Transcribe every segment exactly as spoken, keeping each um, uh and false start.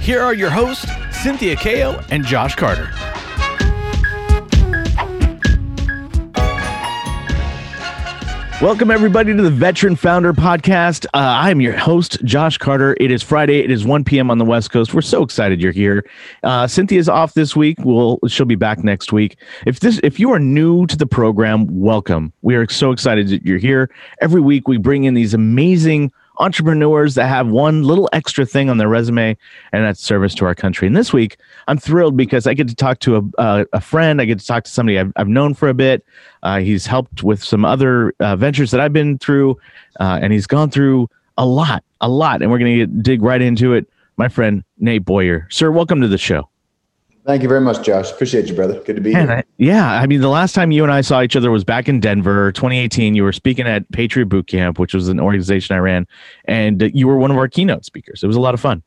Here are your hosts, Cynthia Kayo and Josh Carter. Welcome, everybody, to the Veteran Founder Podcast. Uh, I am your host, Josh Carter. It is Friday. It is one p.m. on the West Coast. We're so excited you're here. Uh, Cynthia's off this week. We'll, she'll be back next week. If this, if you are new to the program, welcome. We are so excited that you're here. Every week, we bring in these amazing entrepreneurs that have one little extra thing on their resume, and that's service to our country. And this week, I'm thrilled because I get to talk to a uh, a friend. I get to talk to somebody I've, I've known for a bit. Uh, he's helped with some other uh, ventures that I've been through, uh, and he's gone through a lot, a lot. And we're going to dig right into it. My friend, Nate Boyer. Sir, welcome to the show. Thank you very much, Josh. Appreciate you, brother. Good to be Man, here. I, yeah. I mean, the last time you and I saw each other was back in Denver, twenty eighteen. You were speaking at Patriot Boot Camp, which was an organization I ran, and you were one of our keynote speakers. It was a lot of fun.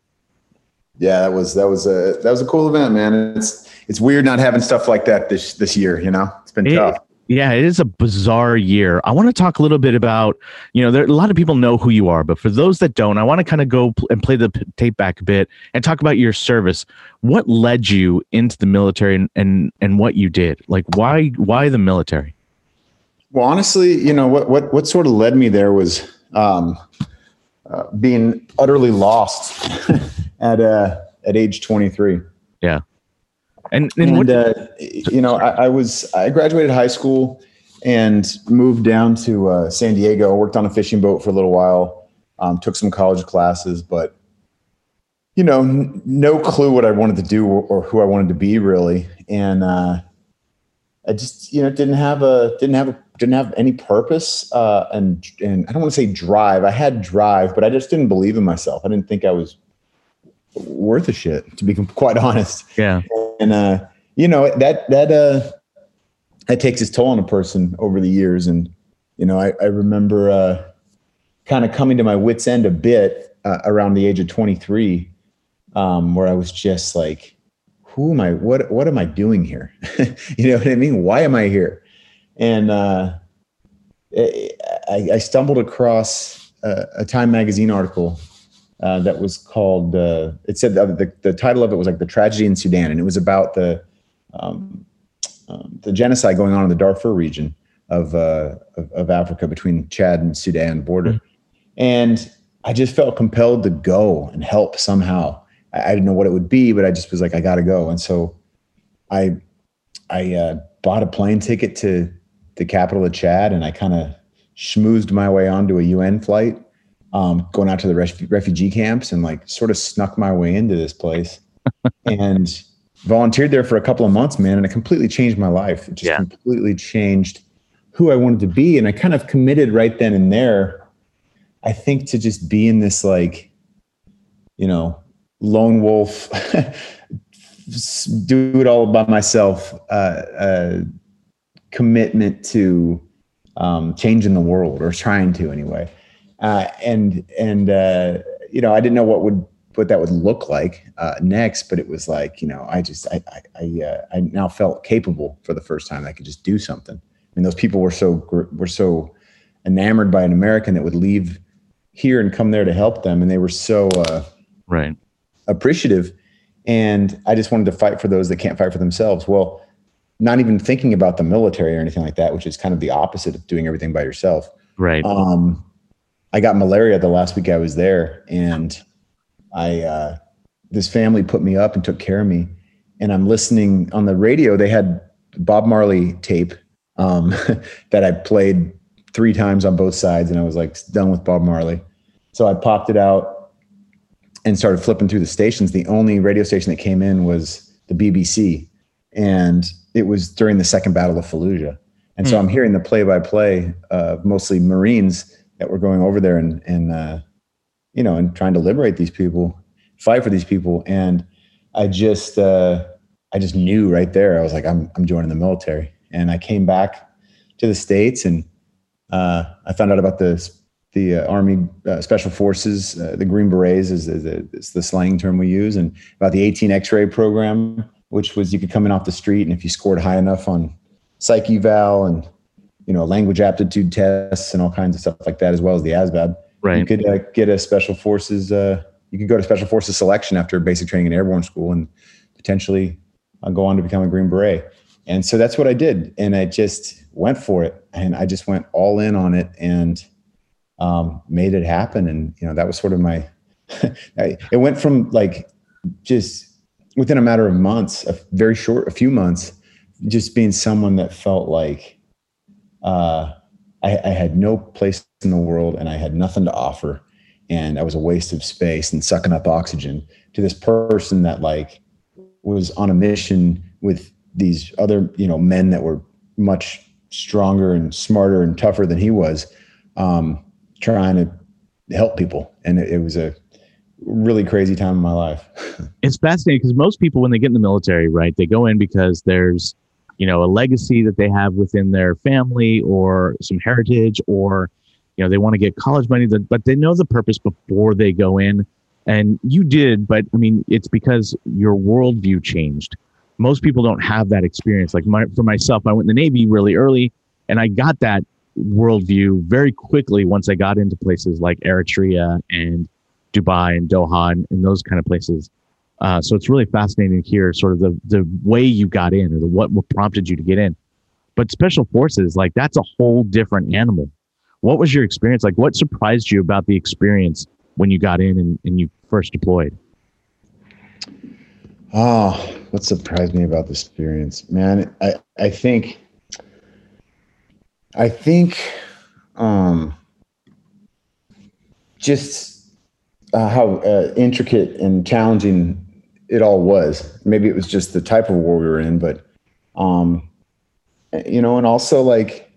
Yeah, that was that was a that was a cool event, man. It's it's weird not having stuff like that this this year, you know? It's been it, tough. Yeah, it is a bizarre year. I want to talk a little bit about, you know, there a lot of people know who you are, but for those that don't, I want to kind of go pl- and play the p- tape back a bit and talk about your service. What led you into the military and, and, and what you did? Like, why why the military? Well, honestly, you know, what what what sort of led me there was um, uh, being utterly lost at uh, at age twenty-three. Yeah. And, and, and uh, you know, I, I was I graduated high school and moved down to uh, San Diego. Worked on a fishing boat for a little while. Um, took some college classes, but you know, n- no clue what I wanted to do or, or who I wanted to be really. And uh, I just you know didn't have a didn't have a, didn't have any purpose uh, and and I don't want to say drive. I had drive, but I just didn't believe in myself. I didn't think I was worth a shit, to be quite honest. Yeah. And, uh, you know, that, that, uh, that takes its toll on a person over the years. And, you know, I, I remember, uh, kind of coming to my wit's end a bit, uh, around the age of twenty-three, um, where I was just like, who am I, what, what am I doing here? You know what I mean? Why am I here? And, uh, I, I stumbled across a, a Time magazine article Uh, that was called, uh, it said, the, the, the title of it was like The Tragedy in Sudan. And it was about the um, um, the genocide going on in the Darfur region of, uh, of, of Africa between Chad and Sudan border. Mm-hmm. And I just felt compelled to go and help somehow. I, I didn't know what it would be, but I just was like, I got to go. And so I, I uh, bought a plane ticket to the capital of Chad, and I kind of schmoozed my way onto a U N flight. Um, going out to the ref- refugee camps, and like sort of snuck my way into this place and volunteered there for a couple of months, man. And it completely changed my life. It just yeah. completely changed who I wanted to be. And I kind of committed right then and there, I think, to just be in this, like, you know, lone wolf, do it all by myself, uh, uh, commitment to, um, changing the world, or trying to anyway. Uh, and, and, uh, you know, I didn't know what would, what that would look like, uh, next, but it was like, you know, I just, I, I, I, uh, I now felt capable for the first time. I could just do something. I mean, those people were so, were so enamored by an American that would leave here and come there to help them. And they were so, uh, right. appreciative. And I just wanted to fight for those that can't fight for themselves. Well, not even thinking about the military or anything like that, which is kind of the opposite of doing everything by yourself. Right. Um, I got malaria the last week I was there, and I, uh, this family put me up and took care of me, and I'm listening on the radio. They had Bob Marley tape, um, that I played three times on both sides. And I was like done with Bob Marley. So I popped it out and started flipping through the stations. The only radio station that came in was the B B C, and it was during the second Battle of Fallujah. And mm. so I'm hearing the play by play of mostly Marines that we're going over there and, and, uh, you know, and trying to liberate these people, fight for these people. And I just, uh, I just knew right there. I was like, I'm I'm joining the military. And I came back to the States, and uh, I found out about the the uh, Army uh, Special Forces, uh, the Green Berets is, is, a, is the slang term we use, and about the eighteen X-ray program, which was you could come in off the street, and if you scored high enough on psych eval and you know language aptitude tests and all kinds of stuff like that, as well as the A S VAB, right. you could uh, get a Special Forces. Uh, you could go to Special Forces selection after basic training in airborne school, and potentially uh, go on to become a Green Beret. And so that's what I did. And I just went for it. And I just went all in on it and um, made it happen. And, you know, that was sort of my, I, it went from like just within a matter of months, a very short, a few months, just being someone that felt like uh, I, I had no place in the world and I had nothing to offer. And I was a waste of space and sucking up oxygen, to this person that like was on a mission with these other, you know, men that were much stronger and smarter and tougher than he was, um, trying to help people. And it, it was a really crazy time in my life. It's fascinating because most people, when they get in the military, right, they go in because there's, you know, a legacy that they have within their family or some heritage, or, you know, they want to get college money, but they know the purpose before they go in. And you did, but I mean, it's because your worldview changed. Most people don't have that experience. Like my, for myself, I went in the Navy really early, and I got that worldview very quickly once I got into places like Eritrea and Dubai and Doha and, and those kind of places. Uh, so it's really fascinating to hear sort of the the way you got in, or the what, what prompted you to get in. But Special Forces, like that's a whole different animal. What was your experience? Like what surprised you about the experience when you got in and, and you first deployed? Oh, what surprised me about this experience, man? I, I think, I think, um, just uh, how uh, intricate and challenging it all was. Maybe it was just the type of war we were in, but, um, you know, and also like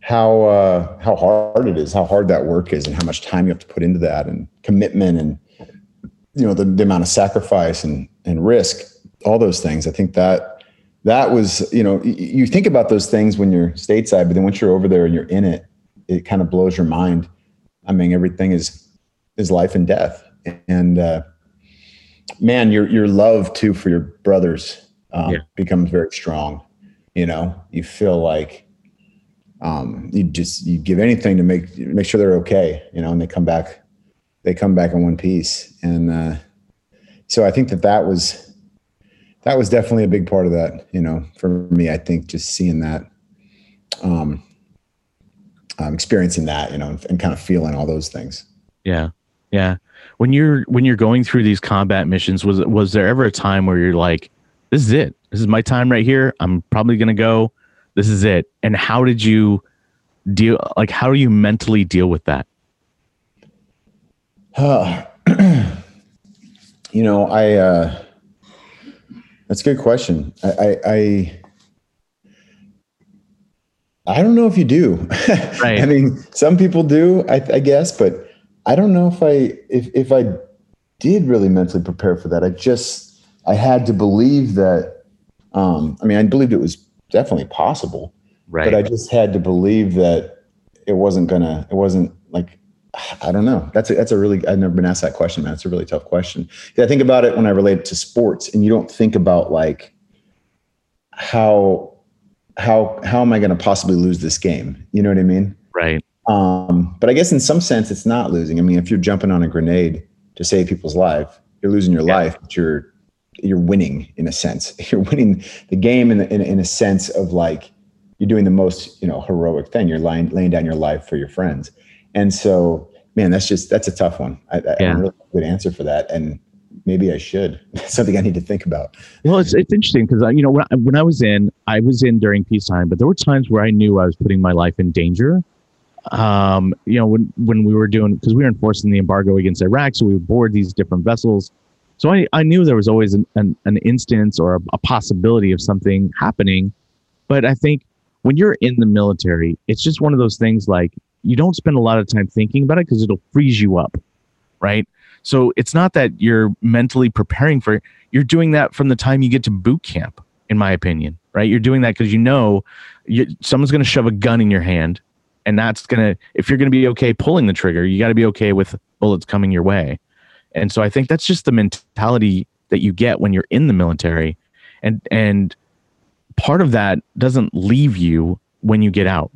how, uh, how hard it is, how hard that work is, and how much time you have to put into that, and commitment, and, you know, the, the amount of sacrifice and, and risk, all those things. I think that that was, you know, y- you think about those things when you're stateside, but then once you're over there and you're in it, it kind of blows your mind. I mean, everything is, is life and death. And, uh, man, your, your love too, for your brothers, um, yeah. becomes very strong. You know, you feel like, um, you just, you give anything to make, make sure they're okay, you know, and they come back, they come back in one piece. And, uh, so I think that that was, that was definitely a big part of that, you know, for me. I think just seeing that, um, um, experiencing that, you know, and, and kind of feeling all those things. Yeah. Yeah. When you're, when you're going through these combat missions, was, was there ever a time where you're like, this is it, this is my time right here, I'm probably going to go, this is it? And how did you deal? Like, how do you mentally deal with that? Uh, you know, I, uh, that's a good question. I, I, I, I don't know if you do. Right. I mean, some people do, I, I guess, but I don't know if I, if, if I did really mentally prepare for that. I just, I had to believe that, um, I mean, I believed it was definitely possible, right. But I just had to believe that it wasn't gonna, it wasn't like, I don't know. That's a, that's a really, I've never been asked that question, man. It's a really tough question. I think about it when I relate it to sports, and you don't think about like, how, how, how am I going to possibly lose this game? You know what I mean? Right. Um, but I guess in some sense it's not losing. I mean, if you're jumping on a grenade to save people's life, you're losing your yeah. life, but you're, you're winning in a sense. You're winning the game in, the, in, in a sense of like, you're doing the most, you know, heroic thing. You're lying, laying down your life for your friends. And so, man, that's just, that's a tough one. I, I yeah. really have a good answer for that. And maybe I should. That's something I need to think about. Well, it's it's interesting because, you know, when I, when I was in, I was in during peacetime, but there were times where I knew I was putting my life in danger. Um, you know, when, when we were doing, because we were enforcing the embargo against Iraq, so we would board these different vessels. So I, I knew there was always an, an, an instance or a, a possibility of something happening. But I think when you're in the military, it's just one of those things like, you don't spend a lot of time thinking about it because it'll freeze you up, right? So it's not that you're mentally preparing for it. You're doing that from the time you get to boot camp, in my opinion, right? You're doing that because you know you, someone's going to shove a gun in your hand, and that's going to, if you're going to be okay pulling the trigger, you got to be okay with bullets coming your way. And so I think that's just the mentality that you get when you're in the military. And, and part of that doesn't leave you when you get out.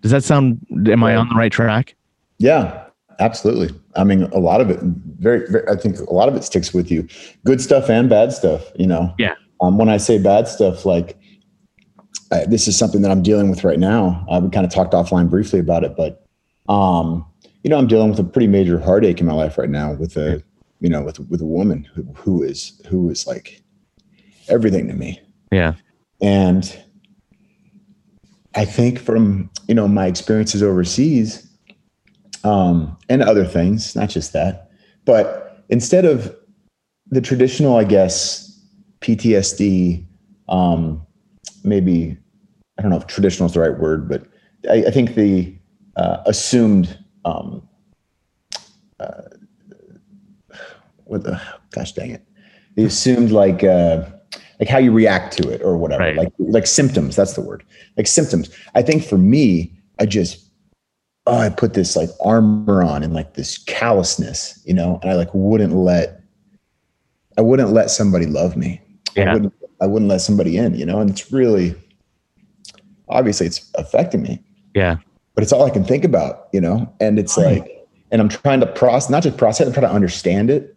Does that sound, am I on the right track? Yeah, absolutely. I mean, a lot of it, very, very, I think a lot of it sticks with you. Good stuff and bad stuff, you know? Yeah. Um, when I say bad stuff, like I, this is something that I'm dealing with right now. Uh, we kind of talked offline briefly about it, but, um, you know, I'm dealing with a pretty major heartache in my life right now with a, you know, with, with a woman who, who is, who is like everything to me. Yeah. And I think from, you know, my experiences overseas, um, and other things, not just that, but instead of the traditional, I guess, P T S D, um, maybe, I don't know if traditional is the right word, but I, I think the, uh, assumed, um, uh, what the, gosh, dang it. They assumed like, uh, like how you react to it or whatever, right. like, like symptoms, that's the word, like symptoms. I think for me, I just, oh, I put this like armor on and like this callousness, you know, and I like, wouldn't let, I wouldn't let somebody love me. Yeah. I wouldn't, I wouldn't let somebody in, you know, and it's really, obviously it's affecting me. Yeah. But it's all I can think about, you know, and it's right. like, and I'm trying to process, not just process, I'm trying to understand it.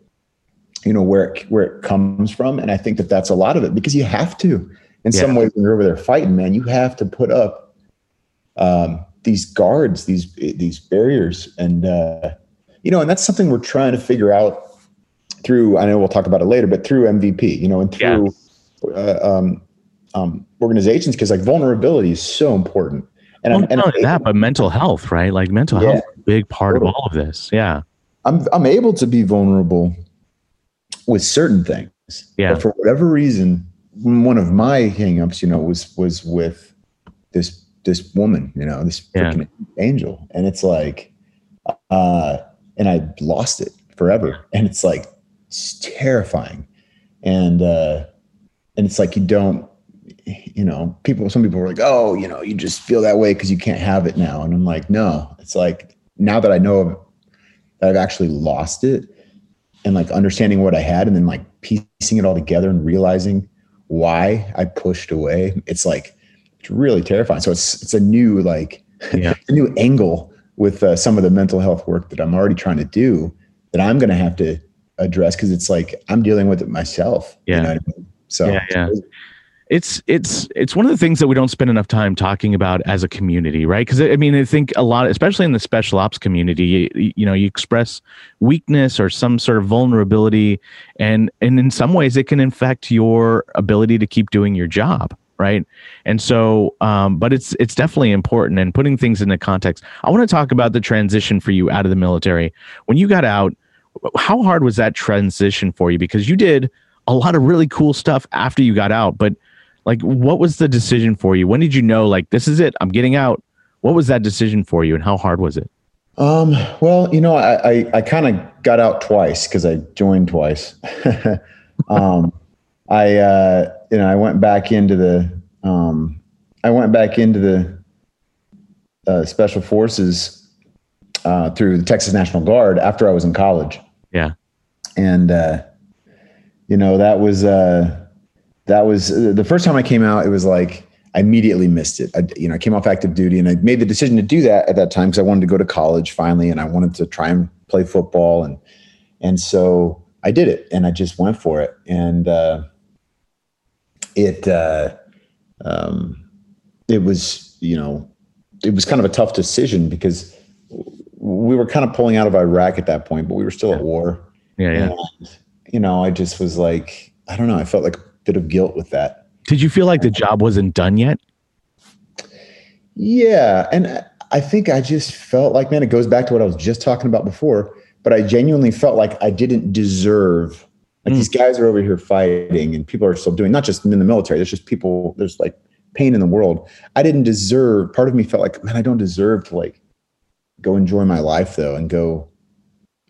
You know, where it, where it comes from. And I think that that's a lot of it because you have to, in yeah. some ways when you're over there fighting, man, you have to put up, um, these guards, these, these barriers. And, uh, you know, and that's something we're trying to figure out through, I know we'll talk about it later, but through M V P, you know, and through, yeah. uh, um, um, organizations, cause like vulnerability is so important. And, well, I'm, and not I'm that, able, but mental health, right? Like mental yeah, health is a big part totally. Of all of this. Yeah. I'm, I'm able to be vulnerable with certain things. Yeah. But for whatever reason, one of my hangups, you know, was, was with this, this woman, you know, this yeah. freaking angel. And it's like, uh, and I lost it forever. And it's like, it's terrifying. And, uh, and it's like, you don't, you know, people, some people were like, oh, you know, you just feel that way because you can't have it now. And I'm like, no, it's like, now that I know that I've actually lost it, and like understanding what I had and then like piecing it all together and realizing why I pushed away. It's like, it's really terrifying. So it's, it's a new, like yeah. a new angle with uh, some of the mental health work that I'm already trying to do that I'm going to have to address. Cause it's like, I'm dealing with it myself. Yeah. You know what I mean? So yeah, yeah. It's, it's, it's one of the things that we don't spend enough time talking about as a community, right? Cause I mean, I think a lot, especially in the special ops community, you, you know, you express weakness or some sort of vulnerability and, and in some ways it can affect your ability to keep doing your job. Right. And so, um, but it's, it's definitely important and putting things into context. I want to talk about the transition for you out of the military. When you got out, how hard was that transition for you? Because you did a lot of really cool stuff after you got out, but like, what was the decision for you? When did you know, like, this is it, I'm getting out? What was that decision for you and how hard was it? Um, well, you know, I, I, I kind of got out twice cause I joined twice. um, I, uh, you know, I went back into the, um, I went back into the, uh, special forces, uh, through the Texas National Guard after I was in college. Yeah. And, uh, you know, that was, uh, that was the first time I came out. It was like, I immediately missed it. I, you know, I came off active duty and I made the decision to do that at that time because I wanted to go to college finally. And I wanted to try and play football. And, and so I did it and I just went for it. And, uh, it, uh, um, it was, you know, it was kind of a tough decision because we were kind of pulling out of Iraq at that point, but we were still yeah. at war. Yeah, yeah. And, you know, I just was like, I don't know. I felt like bit of guilt with that. Did you feel like the job wasn't done yet? Yeah. And I think I just felt like, man, it goes back to what I was just talking about before, but I genuinely felt like I didn't deserve, like mm. these guys are over here fighting and people are still doing, not just in the military, there's just people, there's like pain in the world. I didn't deserve, part of me felt like, man, I don't deserve to like go enjoy my life though and go,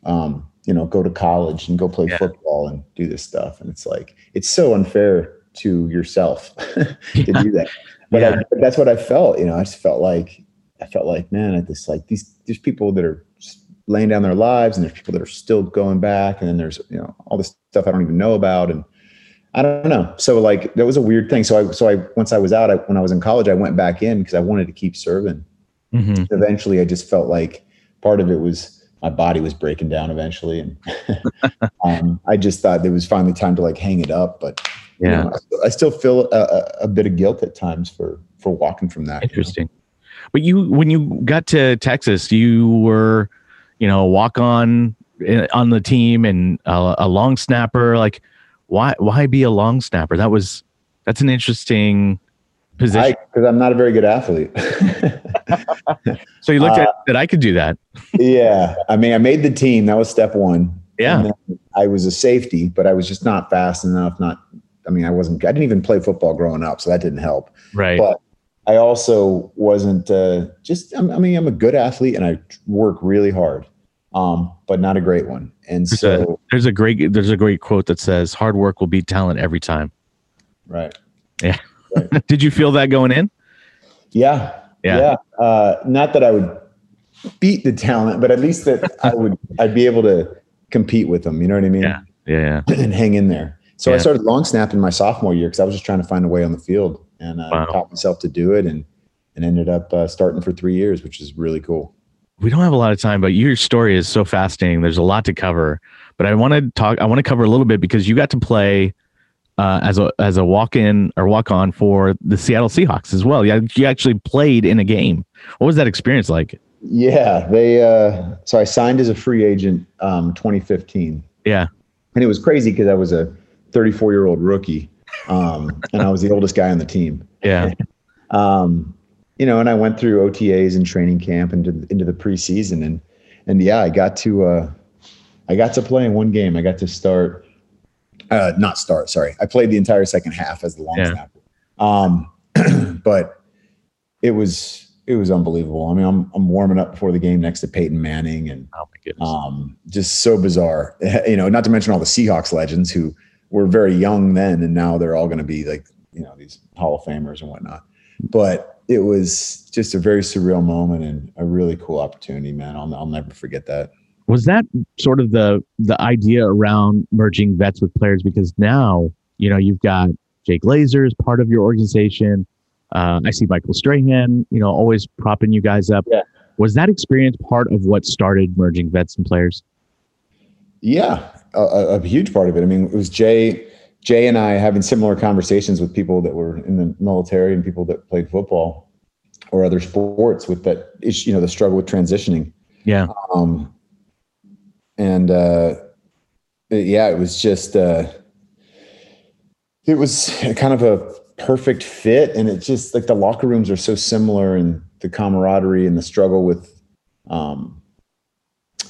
um, you know, go to college and go play yeah. football and do this stuff. And it's like, it's so unfair to yourself to do that. But yeah. I, that's what I felt, you know, I just felt like, I felt like, man, I just like these, there's people that are laying down their lives and there's people that are still going back. And then there's, you know, all this stuff I don't even know about. And I don't know. So like, that was a weird thing. So I, so I, once I was out, I, when I was in college, I went back in because I wanted to keep serving. Mm-hmm. Eventually I just felt like part of it was, my body was breaking down eventually. And um, I just thought there was finally time to like hang it up. But yeah, you know, I, still, I still feel a, a, a bit of guilt at times for, for walking from that. Interesting. You know? But you, when you got to Texas, you were, you know, walk on on the team and a, a long snapper. Like why, why be a long snapper? That was, that's an interesting position. I, Cause I'm not a very good athlete. So you looked at uh, that I could do that. Yeah. I mean, I made the team. That was step one. Yeah. I was a safety, but I was just not fast enough. Not, I mean, I wasn't, I didn't even play football growing up, so that didn't help. Right. But I also wasn't uh, just, I mean, I'm a good athlete and I work really hard, um, but not a great one. And there's so a, there's a great, there's a great quote that says hard work will beat talent every time. Right. Yeah. Right. Did you feel that going in? Yeah. Yeah. yeah. Uh, not that I would beat the talent, but at least that I would, I'd be able to compete with them. You know what I mean? Yeah. Yeah. And hang in there. So yeah. I started long snapping my sophomore year cause I was just trying to find a way on the field, and I wow. taught myself to do it and, and ended up uh, starting for three years, which is really cool. We don't have a lot of time, but your story is so fascinating. There's a lot to cover, but I want to talk, I want to cover a little bit because you got to play Uh, as a as a walk-in or walk-on for the Seattle Seahawks as well. You, you actually played in a game. What was that experience like? Yeah, they. Uh, so I signed as a free agent um, twenty fifteen. Yeah, and it was crazy because I was a thirty-four-year-old rookie, um, and I was the oldest guy on the team. Yeah, um, you know, and I went through O T As and training camp and into, into the preseason, and and yeah, I got to uh, I got to play in one game. I got to start. Uh, not start, sorry. I played the entire second half as the long yeah. snapper. Um, but it was it was unbelievable. I mean, I'm I'm warming up before the game next to Peyton Manning and oh my goodness. um just so bizarre. You know, not to mention all the Seahawks legends who were very young then and now they're all gonna be like, you know, these Hall of Famers and whatnot. But it was just a very surreal moment and a really cool opportunity, man. I'll I'll never forget that. Was that sort of the the idea around merging vets with players? Because now, you know, you've got Jay Glazer as part of your organization. Uh, I see Michael Strahan, you know, always propping you guys up. Yeah. Was that experience part of what started merging vets and players? Yeah, a, a huge part of it. I mean, it was Jay, Jay and I having similar conversations with people that were in the military and people that played football or other sports with that issue, you know, the struggle with transitioning. Yeah. Um, And, uh, yeah, it was just, uh, it was kind of a perfect fit. And it just like the locker rooms are so similar and the camaraderie and the struggle with, um,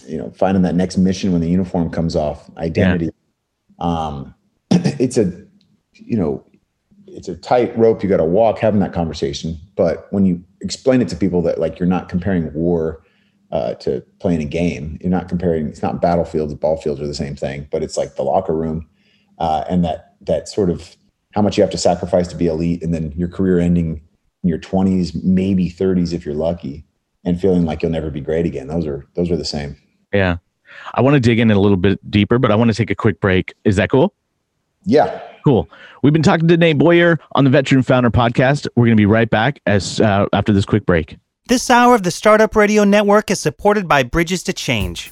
you know, finding that next mission when the uniform comes off, identity. Yeah. Um, it's a, you know, it's a tight rope. You got to walk having that conversation. But when you explain it to people that like, you're not comparing war Uh, to playing a game, you're not comparing. It's not battlefields, ball fields are the same thing, but it's like the locker room uh, and that that sort of how much you have to sacrifice to be elite, and then your career ending in your twenties, maybe thirties if you're lucky, and feeling like you'll never be great again. Those are those are the same. Yeah, I want to dig in a little bit deeper, but I want to take a quick break. Is that cool? Yeah, cool. We've been talking to Nate Boyer on the Veteran Founder Podcast. We're going to be right back as uh, after this quick break. This hour of the Startup Radio Network is supported by Bridges to Change.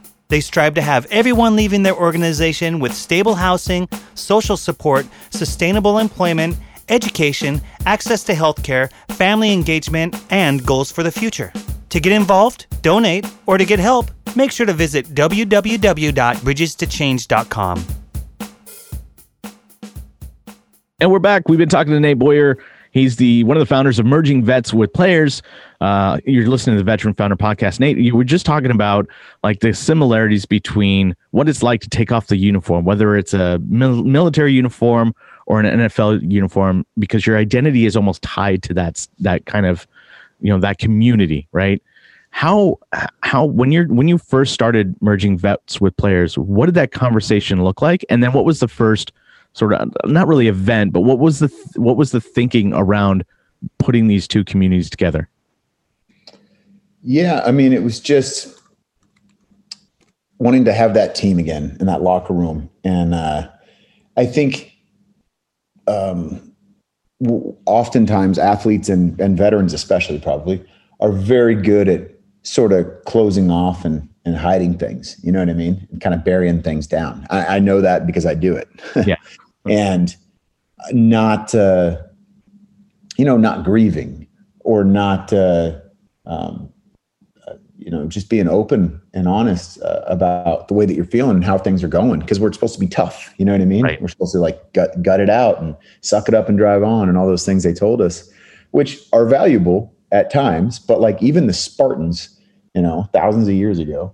They strive to have everyone leaving their organization with stable housing, social support, sustainable employment, education, access to healthcare, family engagement, and goals for the future. To get involved, donate, or to get help, make sure to visit w w w dot bridges to change dot com. And we're back. We've been talking to Nate Boyer. He's the one of the founders of Merging Vets with Players. Uh, you're listening to the Veteran Founder Podcast. Nate, you were just talking about like the similarities between what it's like to take off the uniform, whether it's a mil- military uniform or an N F L uniform, because your identity is almost tied to that that kind of, you know, that community, right? How how when you're when you first started Merging Vets with Players, what did that conversation look like? And then what was the first sort of not really event, but what was the th- what was the thinking around putting these two communities together? Yeah, I mean, it was just wanting to have that team again in that locker room, and uh, I think um, w- oftentimes athletes and, and veterans, especially probably, are very good at sort of closing off and and hiding things, you know what I mean? And kind of burying things down. I, I know that because I do it. Yeah. And not, uh, you know, not grieving or not, uh, um, uh, you know, just being open and honest uh, about the way that you're feeling and how things are going. 'Cause we're supposed to be tough. You know what I mean? Right. We're supposed to like gut, gut it out and suck it up and drive on and all those things they told us, which are valuable at times, but like even the Spartans, you know, thousands of years ago,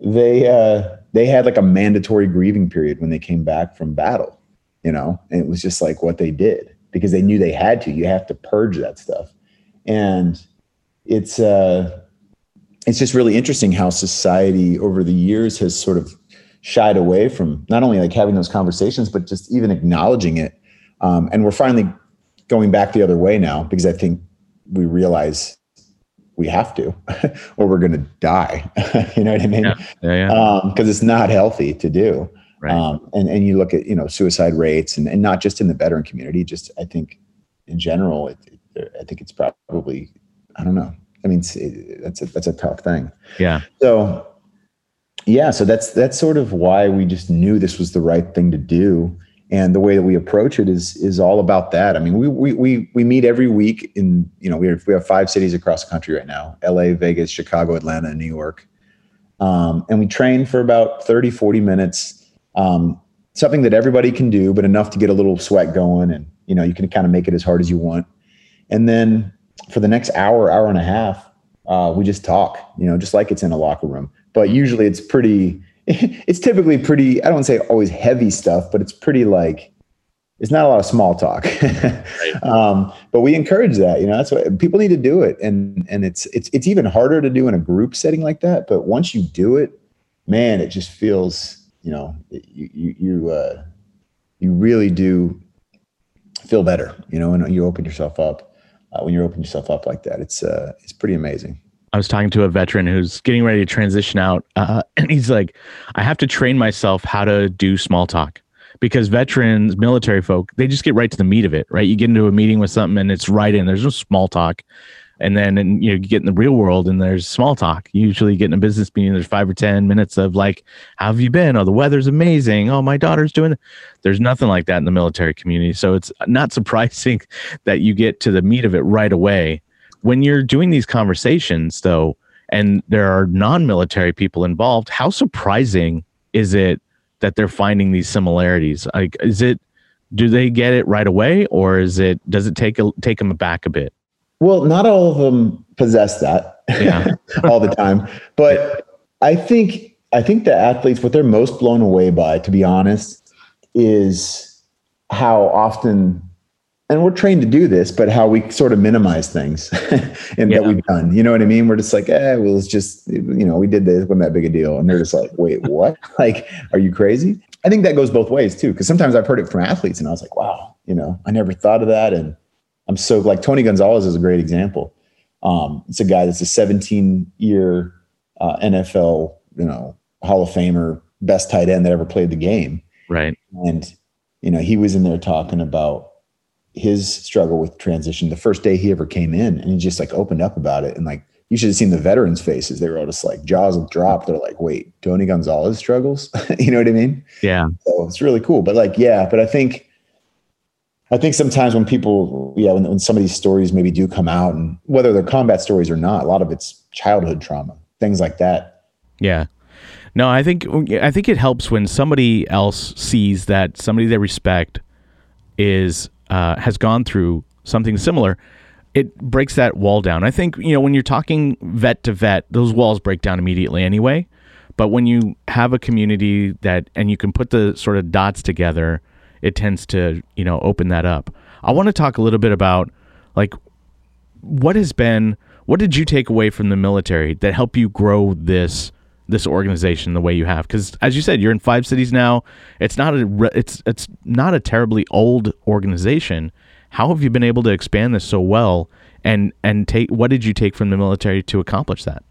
they uh, they had like a mandatory grieving period when they came back from battle, you know, and it was just like what they did because they knew they had to. You have to purge that stuff. And it's uh, it's just really interesting how society over the years has sort of shied away from not only like having those conversations, but just even acknowledging it. Um, and we're finally going back the other way now because I think we realize we have to, or we're going to die. You know what I mean? Yeah, yeah, yeah. Um, 'cause it's not healthy to do. Right. Um, and, and you look at, you know, suicide rates and, and not just in the veteran community, just, I think in general, it, it, I think it's probably, I don't know. I mean, it, that's a, that's a tough thing. Yeah. So yeah. So that's, that's sort of why we just knew this was the right thing to do. And the way that we approach it is is all about that. I mean, we we we we meet every week in, you know, we have, we have five cities across the country right now, L A, Vegas, Chicago, Atlanta, and New York. Um, and we train for about thirty, forty minutes, um, something that everybody can do, but enough to get a little sweat going. And, you know, you can kind of make it as hard as you want. And then for the next hour, hour and a half, uh, we just talk, you know, just like it's in a locker room. But usually it's pretty... It's typically pretty, I don't say always heavy stuff, but it's pretty like, it's not a lot of small talk. Right. um, but we encourage that, you know, that's what people need to do it. And, and it's, it's, it's even harder to do in a group setting like that. But once you do it, man, it just feels, you know, it, you, you, you, uh, you really do feel better, you know, and you open yourself up uh, when you open yourself up like that. It's, uh, it's pretty amazing. I was talking to a veteran who's getting ready to transition out, uh, and he's like, I have to train myself how to do small talk because veterans, military folk, they just get right to the meat of it, right? You get into a meeting with something and it's right in. There's no small talk. And then and, you know, you get in the real world and there's small talk. You usually get in a business meeting, there's five or ten minutes of like, how have you been? Oh, the weather's amazing. Oh, my daughter's doing it. There's nothing like that in the military community. So it's not surprising that you get to the meat of it right away. When you're doing these conversations, though, and there are non-military people involved, how surprising is it that they're finding these similarities? Like, is it, do they get it right away, or is it, does it take a, take them back a bit? Well, not all of them possess that yeah. all the time, but I think I think the athletes, what they're most blown away by, to be honest, is how often. And we're trained to do this, but how we sort of minimize things and yeah. that we've done, you know what I mean? We're just like, eh, well, it's just, you know, we did this, it wasn't that big a deal. And they're just like, wait, what? Like, are you crazy? I think that goes both ways too. 'Cause sometimes I've heard it from athletes and I was like, wow, you know, I never thought of that. And I'm so like Tony Gonzalez is a great example. Um, it's a guy that's a seventeen year uh, N F L, you know, Hall of Famer, best tight end that ever played the game. Right. And, you know, he was in there talking about his struggle with transition the first day he ever came in, and he just like opened up about it. And like, you should have seen the veterans' faces. They were all just like jaws dropped. They're like, wait, Tony Gonzalez struggles. You know what I mean? Yeah. So it's really cool. But like, yeah, but I think, I think sometimes when people, yeah, when, when some of these stories maybe do come out, and whether they're combat stories or not, a lot of it's childhood trauma, things like that. Yeah. No, I think, I think it helps when somebody else sees that somebody they respect is uh, has gone through something similar, it breaks that wall down. I think, you know, when you're talking vet to vet, those walls break down immediately anyway. But when you have a community that, and you can put the sort of dots together, it tends to, you know, open that up. I want to talk a little bit about, like, what has been, what did you take away from the military that helped you grow this this organization the way you have? Because as you said, you're in five cities now. It's not a it's it's not a terribly old organization. How have you been able to expand this so well? And and take what did you take from the military to accomplish that?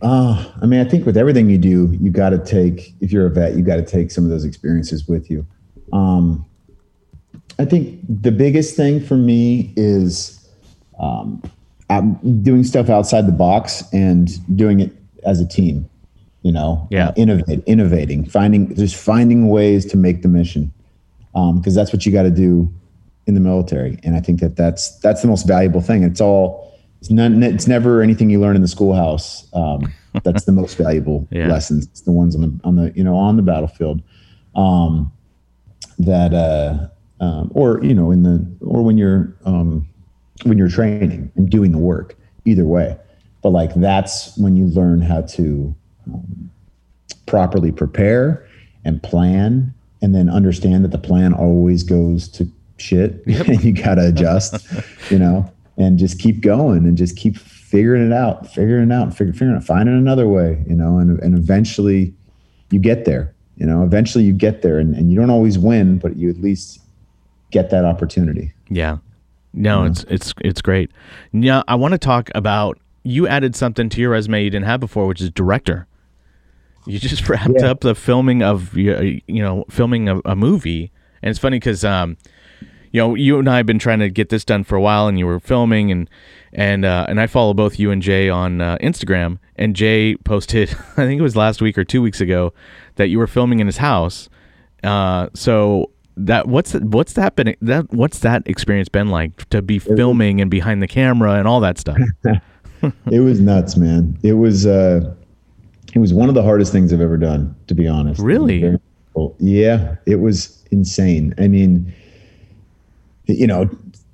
Uh, I mean, I think with everything you do, you got to take, if you're a vet, you got to take some of those experiences with you. Um, I think the biggest thing for me is um, doing stuff outside the box and doing it as a team, you know, yeah. uh, innovate, innovating, finding, just finding ways to make the mission. Um, cause that's what you got to do in the military. And I think that that's, that's the most valuable thing. It's all, it's not, it's never anything you learn in the schoolhouse. Um, that's the most valuable yeah. lessons. It's the ones on the, on the, you know, on the battlefield, um, that, uh, um, or, you know, in the, or when you're, um, when you're training and doing the work, either way. But like, that's when you learn how to um, properly prepare and plan, and then understand that the plan always goes to shit. Yep. And you got to adjust, you know, and just keep going and just keep figuring it out, figuring it out, figuring, figuring it out, finding another way, you know, and, and eventually you get there, you know, eventually you get there and, and you don't always win, but you at least get that opportunity. Yeah. No, yeah. it's, it's, it's great. Now I want to talk about, you added something to your resume you didn't have before, which is director. You just wrapped yeah. up the filming of, you know, filming a, a movie. And it's funny because, um, you know, you and I have been trying to get this done for a while, and you were filming, and and uh, and I follow both you and Jay on uh, Instagram. And Jay posted, I think it was last week or two weeks ago, that you were filming in his house. Uh, so that what's what's that been? That what's that experience been like to be filming and behind the camera and all that stuff? It was nuts, man. It was uh, it was one of the hardest things I've ever done, to be honest. Really? Yeah, it was insane. I mean, you know,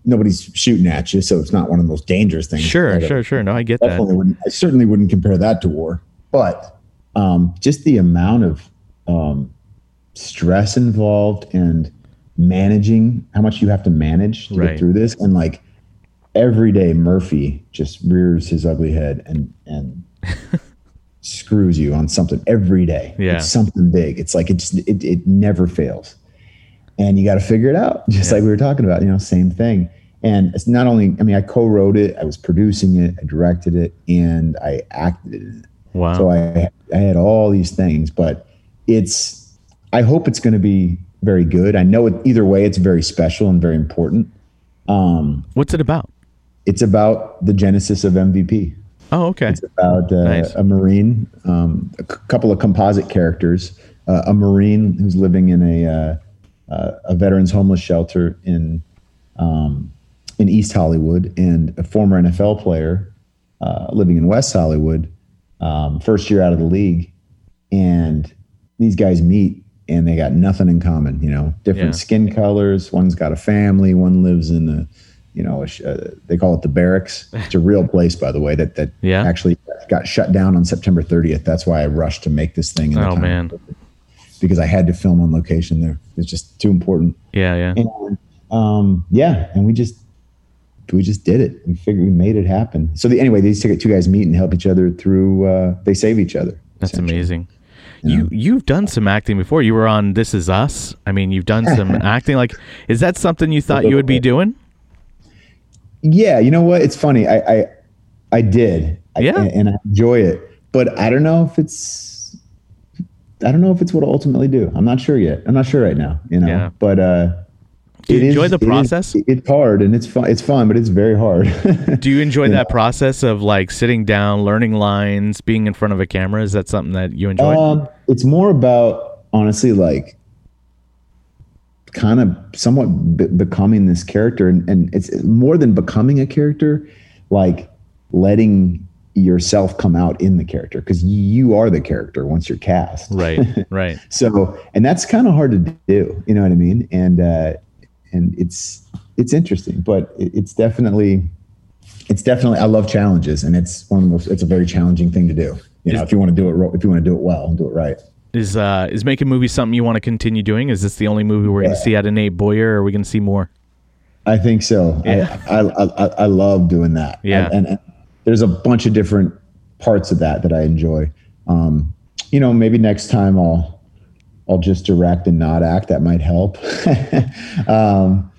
nobody's shooting at you, so it's not one of the most dangerous things. Sure, sure, sure. No, I get that. I certainly wouldn't compare that to war. But um, just the amount of um, stress involved and managing, how much you have to manage to get through this, and like, every day Murphy just rears his ugly head and, and screws you on something every day. Yeah. It's something big. It's like, it just, it, it never fails, and you got to figure it out. Just yeah. like we were talking about, you know, same thing. And it's not only, I mean, I co-wrote it, I was producing it, I directed it, and I acted in it. Wow. So I, I had all these things, but it's, I hope it's going to be very good. I know it, either way, it's very special and very important. Um, what's it about? It's about the genesis of M V P. Oh, okay. It's about uh, nice. a Marine, um, a c- couple of composite characters, uh, a Marine who's living in a uh, uh, a veterans homeless shelter in um, in East Hollywood, and a former N F L player uh, living in West Hollywood, um, first year out of the league, and these guys meet. And they got nothing in common, you know, different yeah. skin colors. One's got a family. One lives in a, you know, a, uh, they call it the barracks. It's a real place, by the way, that that yeah. actually got shut down on September thirtieth. That's why I rushed to make this thing. In the oh, time man. Because I had to film on location there. It's just too important. Yeah, yeah. And, um, yeah, and we just, we just did it. We figured we made it happen. So the, anyway, these two guys meet and help each other through, uh, they save each other. That's amazing. You you've done some acting before. You were on This Is Us. I mean, you've done some acting. Like, is that something you thought you would be doing? Yeah, you know what? It's funny. I I, I did. Yeah, I, and I enjoy it. But I don't know if it's I don't know if it's what I'll ultimately do. I'm not sure yet. I'm not sure right now. You know. Yeah. But uh, do you it enjoy is, the process? It is, it's hard and it's fun. It's fun, but it's very hard. Do you enjoy you that know? process of like sitting down, learning lines, being in front of a camera? Is that something that you enjoy? Um, it's more about, honestly, like kind of somewhat be- becoming this character, and, and it's more than becoming a character, like letting yourself come out in the character, because you are the character once you're cast. Right, right. So, and that's kind of hard to do. You know what I mean? And uh, and it's it's interesting, but it, it's definitely it's definitely I love challenges, and it's one of the most, it's a very challenging thing to do. You know, if you want to do it, if you want to do it well and do it right. Is uh is making movies something you want to continue doing? Is this the only movie we're yeah. going to see out of Nate Boyer, or are we going to see more? I think so. Yeah. I, I, I I love doing that. Yeah, and, and, and there's a bunch of different parts of that that I enjoy. Um, you know, maybe next time I'll I'll just direct and not act. That might help. um,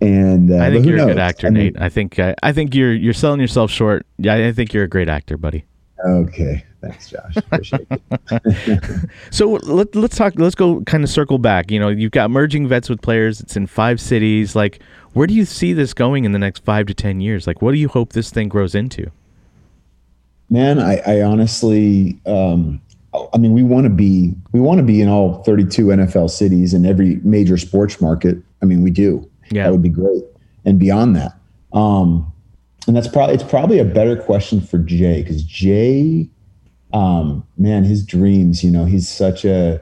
and uh, I think you're knows? a good actor, I mean, Nate. I think I, I think you're you're selling yourself short. Yeah, I think you're a great actor, buddy. Okay. Thanks, Josh. Appreciate it. So let, let's talk, let's go kind of circle back. You know, you've got Merging Vets with Players. It's in five cities. Like, where do you see this going in the next five to ten years? Like, what do you hope this thing grows into? Man, I, I honestly, um, I mean, we want to be, we want to be in all thirty-two N F L cities and every major sports market. I mean, we do. Yeah. That would be great. And beyond that, um, and that's probably, it's probably a better question for Jay, because Jay, um, man, his dreams, you know, he's such a,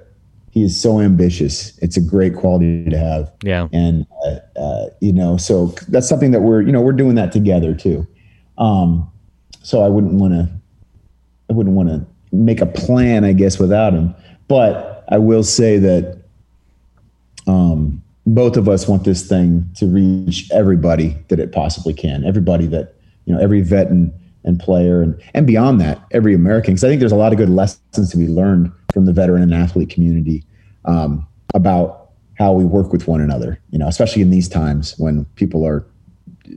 he is so ambitious. It's a great quality to have. Yeah. And, uh, uh, you know, so that's something that we're, you know, we're doing that together too. Um, so I wouldn't want to, I wouldn't want to make a plan, I guess, without him, but I will say that, um, both of us want this thing to reach everybody that it possibly can. Everybody that, you know, every vet and, and player and, and beyond that, every American. Because I think there's a lot of good lessons to be learned from the veteran and athlete community um, about how we work with one another, you know, especially in these times when people are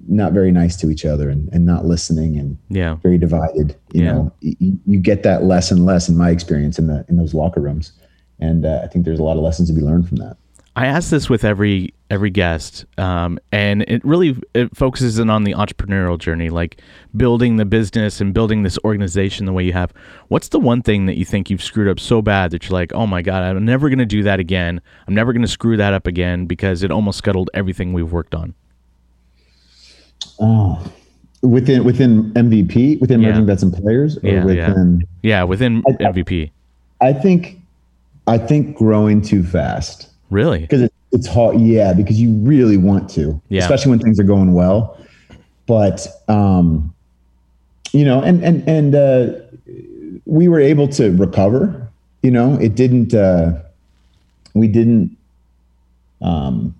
not very nice to each other and, and not listening and yeah. very divided. You yeah. know, you, you get that less and less in my experience in the in those locker rooms. And uh, I think there's a lot of lessons to be learned from that. I ask this with every every guest, um, and it really it focuses in on the entrepreneurial journey, like building the business and building this organization the way you have. What's the one thing that you think you've screwed up so bad that you're like, oh my God, I'm never going to do that again. I'm never going to screw that up again because it almost scuttled everything we've worked on. Oh, within within M V P, within yeah. Merging Vets and Players, or yeah, within yeah, yeah within I, M V P. I think I think growing too fast. Really? Because it, it's hard. Yeah, because you really want to, yeah. especially when things are going well. But, um, you know, and and and uh, we were able to recover. You know, it didn't. Uh, we didn't. Um,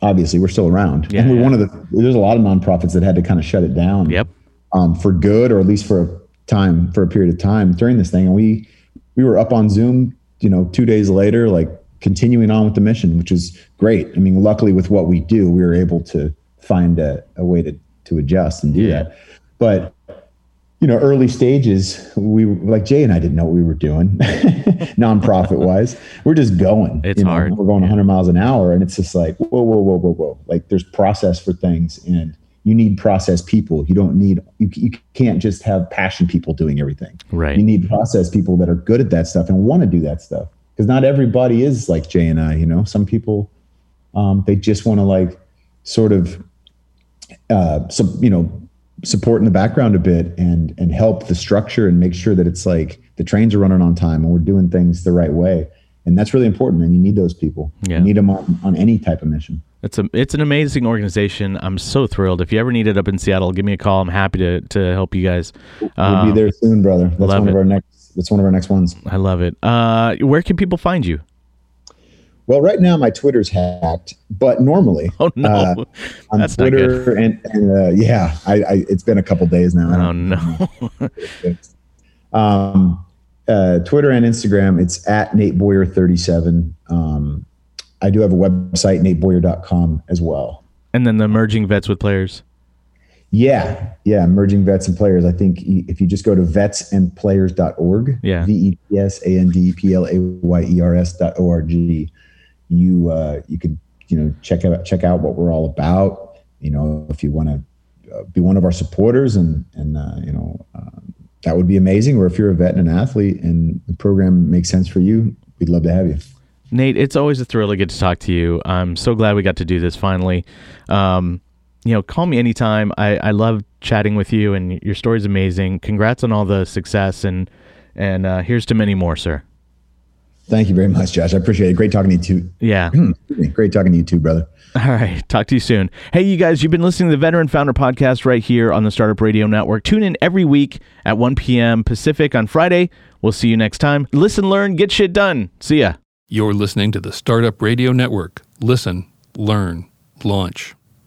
obviously, we're still around, yeah, and we're yeah. one of the. There's a lot of nonprofits that had to kind of shut it down. Yep. Um, for good, or at least for a time, for a period of time during this thing, and we we were up on Zoom. You know, two days later, like. Continuing on with the mission, which is great. I mean, luckily with what we do, we were able to find a, a way to, to adjust and do yeah. that. But, you know, early stages, we like Jay and I didn't know what we were doing nonprofit wise. We're just going, it's you know, hard. We're going yeah. one hundred miles an hour. And it's just like, whoa, whoa, whoa, whoa, whoa. Like there's process for things, and you need process people. You don't need, you, you can't just have passion people doing everything. Right. You need process people that are good at that stuff and want to do that stuff. Because not everybody is like Jay and I, you know, some people, um, they just want to like sort of, uh, some, you know, support in the background a bit and, and help the structure and make sure that it's like the trains are running on time and we're doing things the right way. And that's really important. And you need those people. Yeah. You need them on, on any type of mission. It's a, it's an amazing organization. I'm so thrilled. If you ever need it up in Seattle, give me a call. I'm happy to, to help you guys. Um, we'll be there soon, brother. That's one of our next. That's one of our next ones. I love it. Uh, where can people find you? Well, right now my Twitter's hacked, but normally oh, no. uh, on That's Twitter and, and uh, yeah, I, I, it's been a couple days now. Oh no. um, uh, Twitter and Instagram, it's at Nate Boyer thirty-seven. Um, I do have a website, nate boyer dot com as well. And then the Merging Vets with Players. Yeah. Yeah. Merging Vets and Players. I think if you just go to vets and players dot org, yeah. V E T S A N D P L A Y E R S dot O R G, you, uh, you can, you know, check out, check out what we're all about. You know, if you want to be one of our supporters and, and, uh, you know, um, that would be amazing. Or if you're a vet and an athlete and the program makes sense for you, we'd love to have you. Nate, it's always a thrill to get to talk to you. I'm so glad we got to do this finally. Um, You know, call me anytime. I, I love chatting with you, and your story's amazing. Congrats on all the success, and and uh, here's to many more, sir. Thank you very much, Josh. I appreciate it. Great talking to you too. Yeah. Great talking to you too, brother. All right. Talk to you soon. Hey, you guys, you've been listening to the Veteran Founder Podcast right here on the Startup Radio Network. Tune in every week at one p.m. Pacific on Friday. We'll see you next time. Listen, learn, get shit done. See ya. You're listening to the Startup Radio Network. Listen, learn, launch.